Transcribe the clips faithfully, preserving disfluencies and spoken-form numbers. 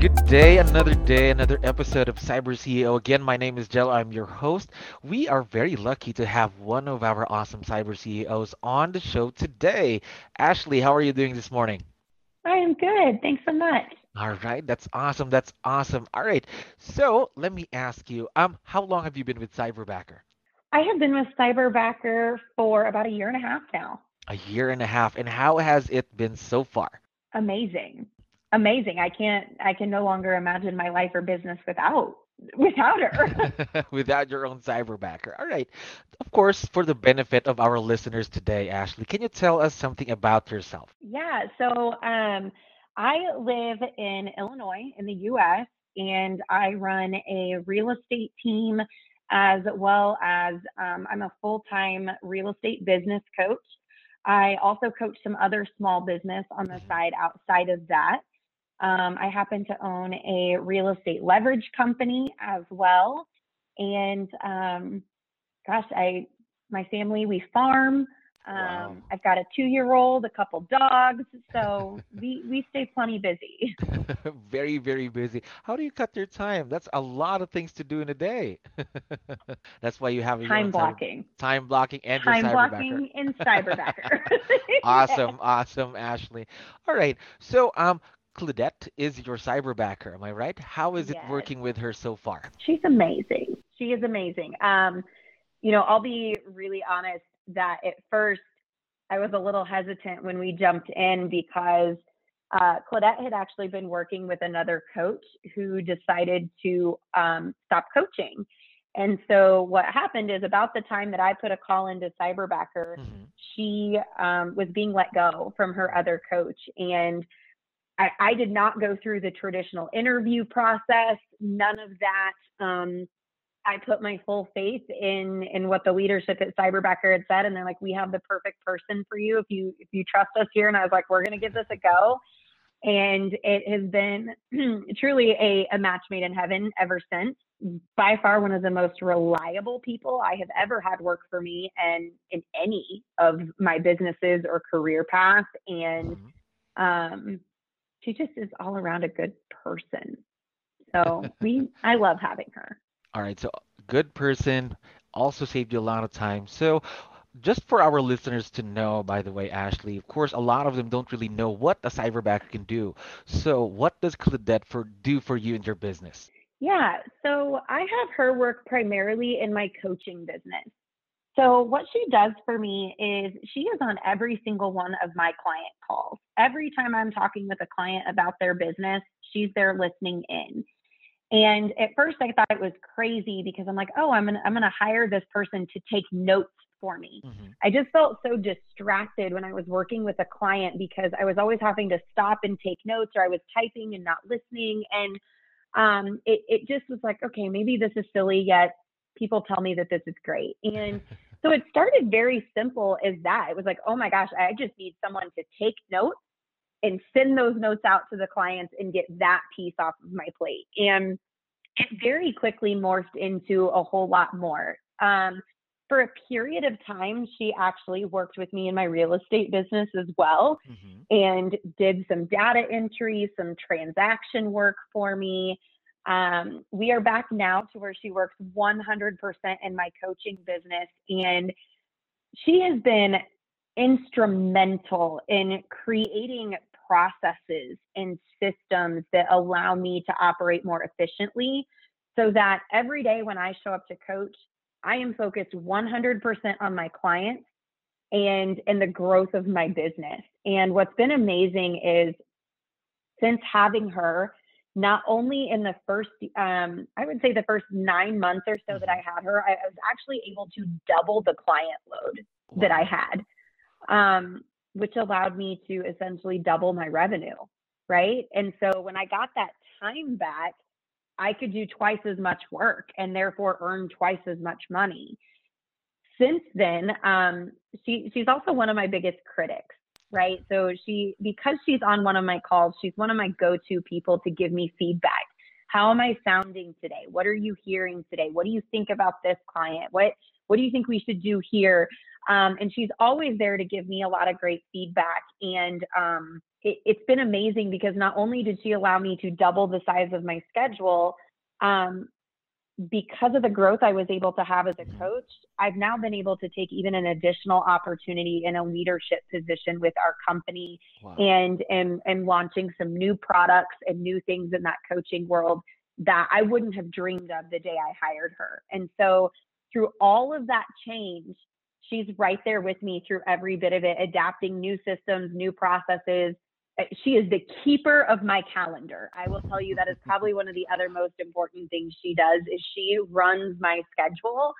Good day, another day, another episode of Cyber C E O. Again, my name is Jell. I'm your host. We are very lucky to have one of our awesome Cyber C E Os on the show today. Ashley, how are you doing this morning? I am good. Thanks so much. All right. That's awesome. That's awesome. All right. So let me ask you, um, how long have you been with Cyberbacker? I have been with Cyberbacker for about a year and a half now. A year and a half. And how has it been so far? Amazing. Amazing. I can't, I can no longer imagine my life or business without, without her. Without your own Cyberbacker. All right. Of course, for the benefit of our listeners today, Ashley, can you tell us something about yourself? Yeah. So um, I live in Illinois in the U S and I run a real estate team as well as um, I'm a full-time real estate business coach. I also coach some other small business on the side outside of that. Um, I happen to own a real estate leverage company as well. And um, gosh, I my family, we farm. Um, wow. I've got a two-year-old, a couple dogs. So we, we stay plenty busy. Very, very busy. How do you cut your time? That's a lot of things to do in a day. That's why you have your time blocking, cyber, time blocking and time your blocking and Cyberbacker. Awesome. Awesome, Ashley. All right. So, um, Claudette is your Cyberbacker, am I right? How is it yes. working with her so far? She's amazing. She is amazing. Um, you know, I'll be really honest that at first I was a little hesitant when we jumped in because uh, Claudette had actually been working with another coach who decided to um, stop coaching. And so what happened is about the time that I put a call into Cyberbacker, mm-hmm. she um, was being let go from her other coach. And I, I did not go through the traditional interview process, none of that. Um, I put my full faith in in what the leadership at Cyberbacker had said, and they're like, "We have the perfect person for you if you if you trust us here." And I was like, "We're going to give this a go," and it has been truly a, a match made in heaven ever since. By far, one of the most reliable people I have ever had work for me, and in any of my businesses or career path, and um. She just is all around a good person. So we, I love having her. All right. So good person also saved you a lot of time. So just for our listeners to know, by the way, Ashley, of course, a lot of them don't really know what a Cyberbacker can do. So what does Claudette for, do for you and your business? Yeah. So I have her work primarily in my coaching business. So what she does for me is she is on every single one of my client calls. Every time I'm talking with a client about their business, she's there listening in. And at first I thought it was crazy because I'm like, oh, I'm gonna, I'm gonna hire this person to take notes for me. Mm-hmm. I just felt so distracted when I was working with a client because I was always having to stop and take notes, or I was typing and not listening. And um, it, it just was like, okay, maybe this is silly, yet people tell me that this is great. And so it started very simple as that. It was like, oh my gosh, I just need someone to take notes and send those notes out to the clients and get that piece off of my plate. And it very quickly morphed into a whole lot more. Um, for a period of time, she actually worked with me in my real estate business as well, mm-hmm. and did some data entry, some transaction work for me. Um, we are back now to where she works one hundred percent in my coaching business. And she has been instrumental in creating processes and systems that allow me to operate more efficiently so that every day when I show up to coach, I am focused one hundred percent on my clients and, and the growth of my business. And what's been amazing is since having her, not only in the first, um, I would say the first nine months or so that I had her, I was actually able to double the client load that I had, um, which allowed me to essentially double my revenue. right? And so when I got that time back, I could do twice as much work and therefore earn twice as much money. Since then, um, she, she's also one of my biggest critics, right? So she, because she's on one of my calls, she's one of my go-to people to give me feedback. How am I sounding today? What are you hearing today? What do you think about this client? What, what do you think we should do here? Um, and she's always there to give me a lot of great feedback. And um, it, it's been amazing because not only did she allow me to double the size of my schedule, um, because of the growth I was able to have as a coach, I've now been able to take even an additional opportunity in a leadership position with our company. Wow. and, and, and launching some new products and new things in that coaching world that I wouldn't have dreamed of the day I hired her. And so through all of that change, she's right there with me through every bit of it, adapting new systems, new processes. She is the keeper of my calendar. I will tell you that is probably one of the other most important things she does is she runs my schedule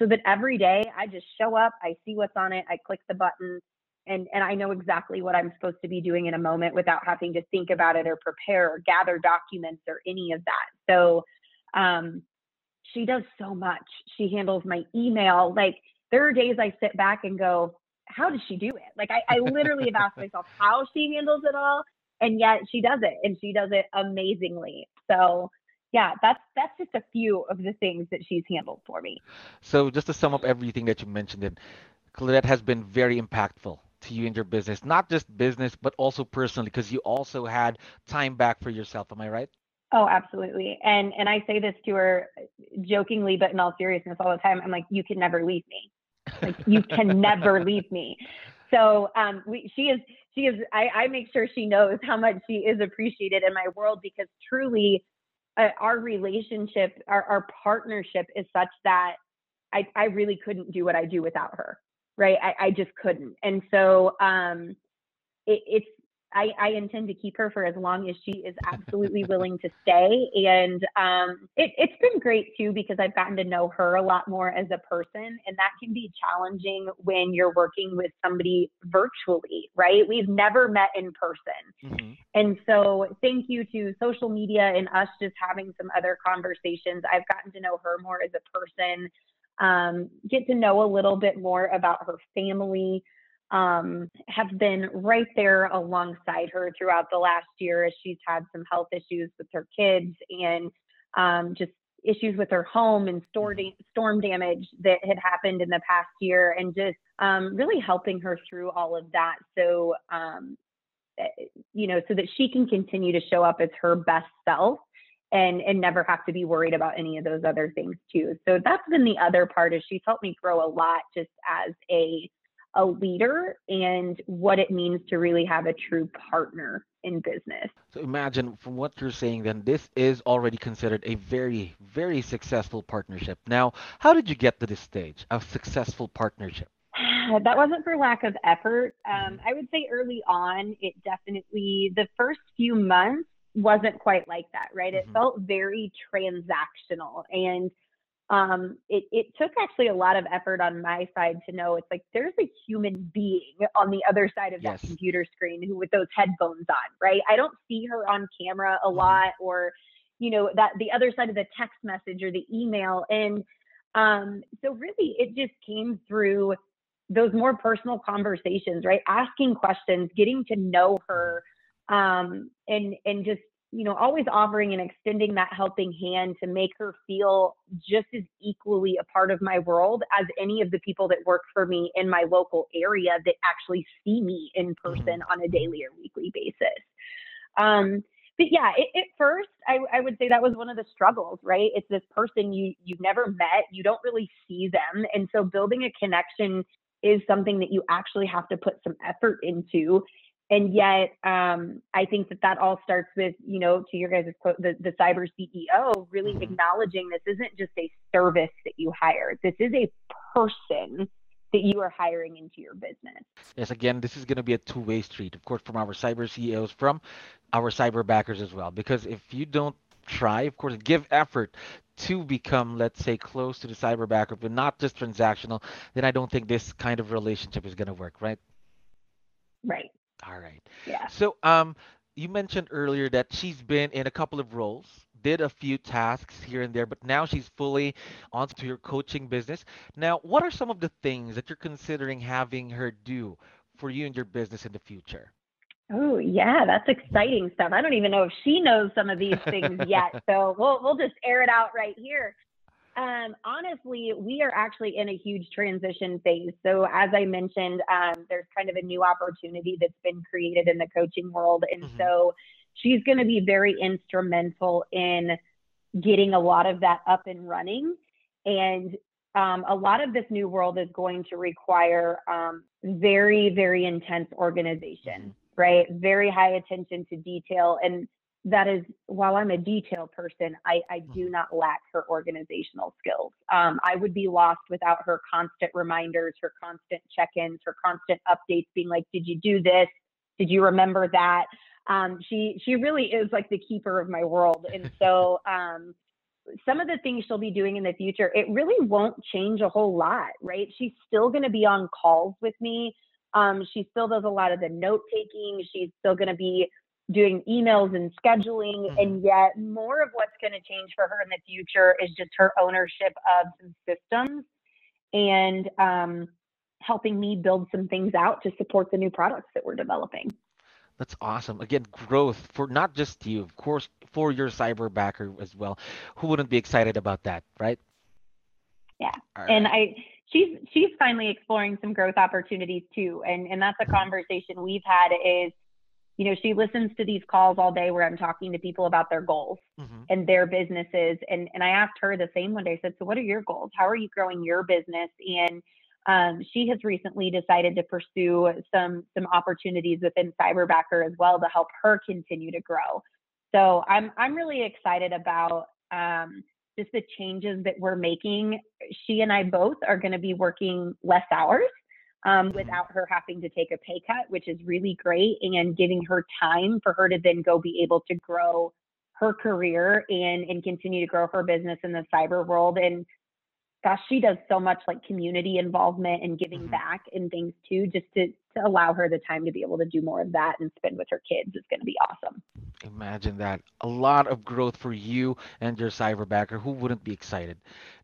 so that every day I just show up, I see what's on it, I click the button, and, and I know exactly what I'm supposed to be doing in a moment without having to think about it or prepare or gather documents or any of that. So um, she does so much. She handles my email. Like, there are days I sit back and go, how does she do it? Like, I, I literally have asked myself how she handles it all, and yet she does it, and she does it amazingly. So yeah, that's, that's just a few of the things that she's handled for me. So just to sum up everything that you mentioned, then, Claudette has been very impactful to you in your business, not just business, but also personally, because you also had time back for yourself. Am I right? Oh, absolutely. And, and I say this to her jokingly, but in all seriousness all the time, I'm like, you can never leave me. Like, you can never leave me. So um, we, she is, she is, I, I make sure she knows how much she is appreciated in my world, because truly uh, our relationship, our, our partnership is such that I, I really couldn't do what I do without her. Right. I, I just couldn't. And so um, it, it's, I, I intend to keep her for as long as she is absolutely willing to stay. And um, it, it's been great too, because I've gotten to know her a lot more as a person. And that can be challenging when you're working with somebody virtually, right? We've never met in person. Mm-hmm. And so thank you to social media and us just having some other conversations, I've gotten to know her more as a person, um, get to know a little bit more about her family. Um, have been right there alongside her throughout the last year as she's had some health issues with her kids and um, just issues with her home and storm, storm damage that had happened in the past year, and just um, really helping her through all of that. So, um, you know, so that she can continue to show up as her best self and, and never have to be worried about any of those other things too. So that's been the other part, is she's helped me grow a lot just as a a leader and what it means to really have a true partner in business. So imagine, from what you're saying then, this is already considered a very, very successful partnership. Now, how did you get to this stage of successful partnership? That wasn't for lack of effort. Um, I would say early on, it definitely, the first few months wasn't quite like that, right? Mm-hmm. It felt very transactional, and Um, it, it took actually a lot of effort on my side to know it's like, there's a human being on the other side of yes. that computer screen who with those headphones on, right? I don't see her on camera a lot, or, you know, that the other side of the text message or the email. And um, so really it just came through those more personal conversations, right? Asking questions, getting to know her, um, and, and just, you know, always offering and extending that helping hand to make her feel just as equally a part of my world as any of the people that work for me in my local area that actually see me in person mm-hmm. on a daily or weekly basis. Um, but yeah, it, at first, I, I would say that was one of the struggles, right? It's this person you, you've never met, you don't really see them. And so building a connection is something that you actually have to put some effort into. And yet, um, I think that that all starts with, you know, to your guys' quote, the, the cyber C E O, really acknowledging this isn't just a service that you hire. This is a person that you are hiring into your business. Yes, again, this is going to be a two-way street, of course, from our cyber C E Os, from our cyber backers as well. Because if you don't try, of course, give effort to become, let's say, close to the cyber backer, but not just transactional, then I don't think this kind of relationship is going to work, right? Right. All right. Yeah. So um, you mentioned earlier that she's been in a couple of roles, did a few tasks here and there, but now she's fully onto your coaching business. Now, what are some of the things that you're considering having her do for you and your business in the future? Oh, yeah, that's exciting stuff. I don't even know if she knows some of these things yet, so we'll we'll just air it out right here. Um, honestly, we are actually in a huge transition phase. So as I mentioned, um, there's kind of a new opportunity that's been created in the coaching world. And mm-hmm. so she's going to be very instrumental in getting a lot of that up and running. And um, a lot of this new world is going to require um, very, very intense organization, right? Very high attention to detail. And that is, while I'm a detail person, I, I do not lack her organizational skills. Um, I would be lost without her constant reminders, her constant check-ins, her constant updates being like, did you do this? Did you remember that? Um, she, she really is like the keeper of my world. And so um, some of the things she'll be doing in the future, it really won't change a whole lot, right? She's still going to be on calls with me. Um, she still does a lot of the note-taking. She's still going to be doing emails and scheduling, mm-hmm. and yet more of what's going to change for her in the future is just her ownership of some systems and um, helping me build some things out to support the new products that we're developing. That's awesome. Again, growth for not just you, of course, for your Cyberbacker as well. Who wouldn't be excited about that, right? Yeah. All and right. I... She's she's finally exploring some growth opportunities too. And, and that's a conversation we've had is, you know, she listens to these calls all day where I'm talking to people about their goals mm-hmm. and their businesses. And, and I asked her the same one day, I said, so what are your goals? How are you growing your business? And um, she has recently decided to pursue some, some opportunities within Cyberbacker as well to help her continue to grow. So I'm, I'm really excited about um, just the changes that we're making. She and I both are going to be working less hours um, without her having to take a pay cut, which is really great, and giving her time for her to then go be able to grow her career and, and continue to grow her business in the cyber world. And gosh, she does so much like community involvement and giving back and things too, just to, to allow her the time to be able to do more of that and spend with her kids is going to be awesome. Imagine that. A lot of growth for you and your Cyberbacker. Who wouldn't be excited?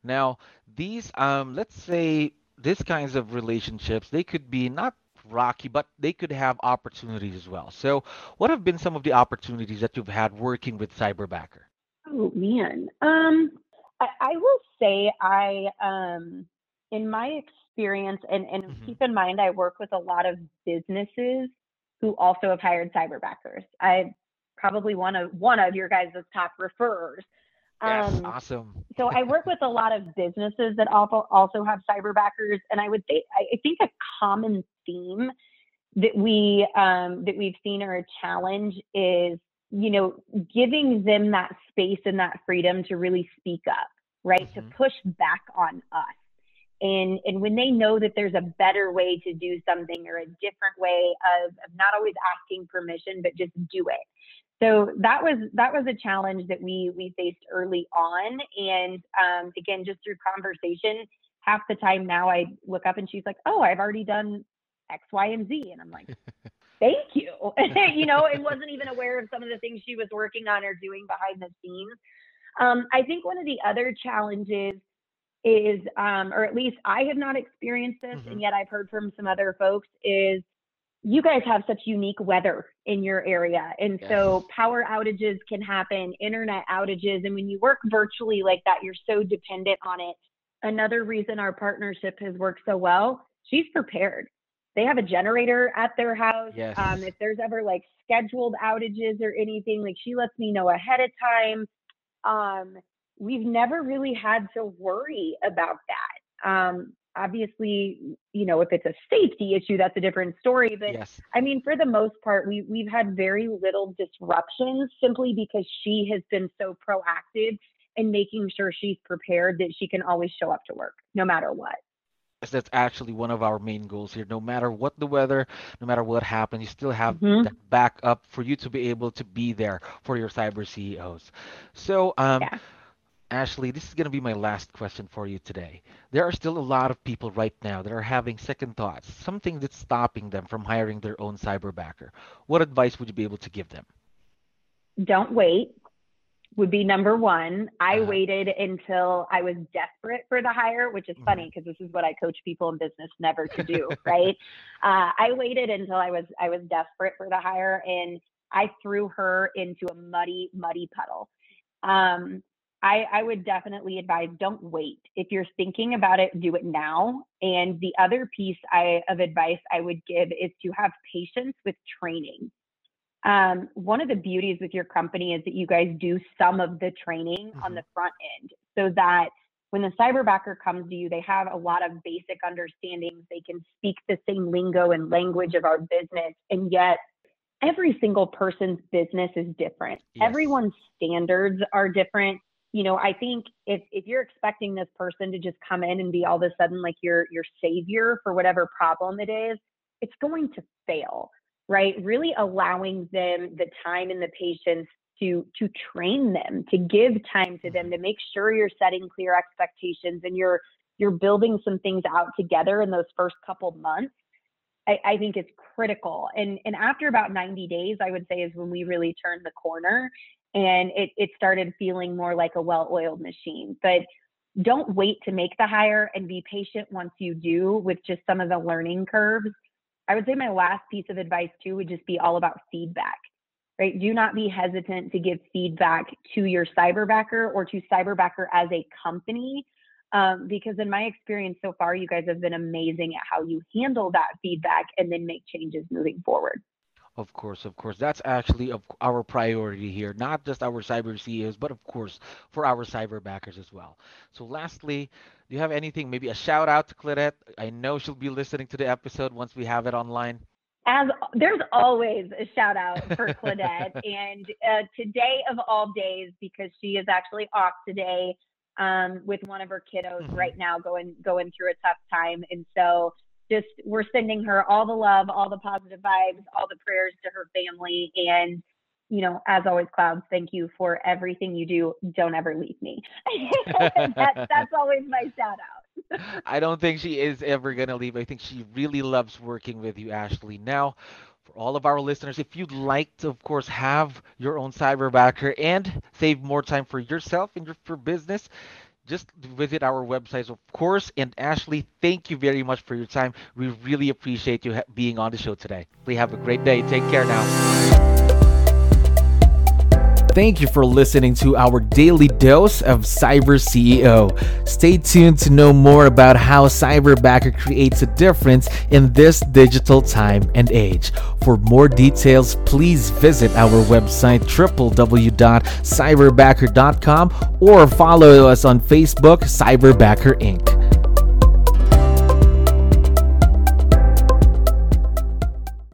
Now, these, um, let's say these kinds of relationships, they could be not rocky, but they could have opportunities as well. So what have been some of the opportunities that you've had working with Cyberbacker? Oh, man. Um... I will say I, um, in my experience, and, and mm-hmm. keep in mind, I work with a lot of businesses who also have hired Cyberbackers. I probably one of one of your guys' top referrers. Yes, um, awesome. So I work with a lot of businesses that also also have Cyberbackers, and I would say I think a common theme that we um, that we've seen or a challenge is, you know, giving them that space and that freedom to really speak up, right? Mm-hmm. To push back on us. And and when they know that there's a better way to do something or a different way of, of not always asking permission, but just do it. So that was that was a challenge that we we faced early on. And um, again, just through conversation, half the time now I look up and she's like, oh, I've already done X, Y, and Z. And I'm like, thank you. You know, I wasn't even aware of some of the things she was working on or doing behind the scenes. Um, I think one of the other challenges is, um, or at least I have not experienced this, mm-hmm. and yet I've heard from some other folks, is you guys have such unique weather in your area. And yes. so power outages can happen, internet outages. And when you work virtually like that, you're so dependent on it. Another reason our partnership has worked so well, she's prepared. They have a generator at their house. Yes. Um, if there's ever like scheduled outages or anything, like she lets me know ahead of time. Um, we've never really had to worry about that. Um, obviously, you know, if it's a safety issue, that's a different story. But yes. I mean, for the most part, we, we've had very little disruptions simply because she has been so proactive in making sure she's prepared that she can always show up to work no matter what. That's actually one of our main goals here. No matter what the weather, no matter what happens, you still have mm-hmm. that backup for you to be able to be there for your cyber C E Os. So, um, yeah. Ashley, this is going to be my last question for you today. There are still a lot of people right now that are having second thoughts, something that's stopping them from hiring their own Cyberbacker. What advice would you be able to give them? don't wait would be number one. I waited until I was desperate for the hire, which is funny because this is what I coach people in business never to do, right? Uh, I waited until I was I was desperate for the hire, and I threw her into a muddy, muddy puddle. Um, I, I would definitely advise, don't wait. If you're thinking about it, do it now. And the other piece I, of advice I would give is to have patience with training. Um, one of the beauties with your company is that you guys do some of the training mm-hmm. on the front end, so that when the cyberbacker comes to you, they have a lot of basic understandings. They can speak the same lingo and language of our business, and yet every single person's business is different. Yes. Everyone's standards are different. You know, I think if if you're expecting this person to just come in and be all of a sudden like your your savior for whatever problem it is, it's going to fail. Right? Really allowing them the time and the patience to to train them, to give time to them, to make sure you're setting clear expectations and you're you're building some things out together in those first couple months, I, I think is critical. And and after about ninety days, I would say is when we really turned the corner and it it started feeling more like a well-oiled machine. But don't wait to make the hire, and be patient once you do with just some of the learning curves. I would say my last piece of advice too would just be all about feedback, right? Do not be hesitant to give feedback to your cyberbacker or to cyberbacker as a company, um, because in my experience so far, you guys have been amazing at how you handle that feedback and then make changes moving forward. Of course, of course. That's actually of our priority here, not just our cyber C E Os, but of course, for our cyber backers as well. So lastly, do you have anything, maybe a shout out to Claudette? I know she'll be listening to the episode once we have it online. As there's always a shout out for Claudette and uh, today of all days, because she is actually off today um, with one of her kiddos right now going, going through a tough time. And so Just we're sending her all the love, all the positive vibes, all the prayers to her family. And, you know, as always, Cloud, thank you for everything you do. Don't ever leave me. that's, that's always my shout out. I don't think she is ever going to leave. I think she really loves working with you, Ashley. Now, for all of our listeners, if you'd like to, of course, have your own cyberbacker and save more time for yourself and your, for business, just visit our websites, of course. And Ashley, thank you very much for your time. We really appreciate you ha- being on the show today. Please have a great day. Take care now. Thank you for listening to our daily dose of Cyber C E O. Stay tuned to know more about how Cyberbacker creates a difference in this digital time and age. For more details, please visit our website w w w dot cyberbacker dot com or follow us on Facebook, Cyberbacker Incorporated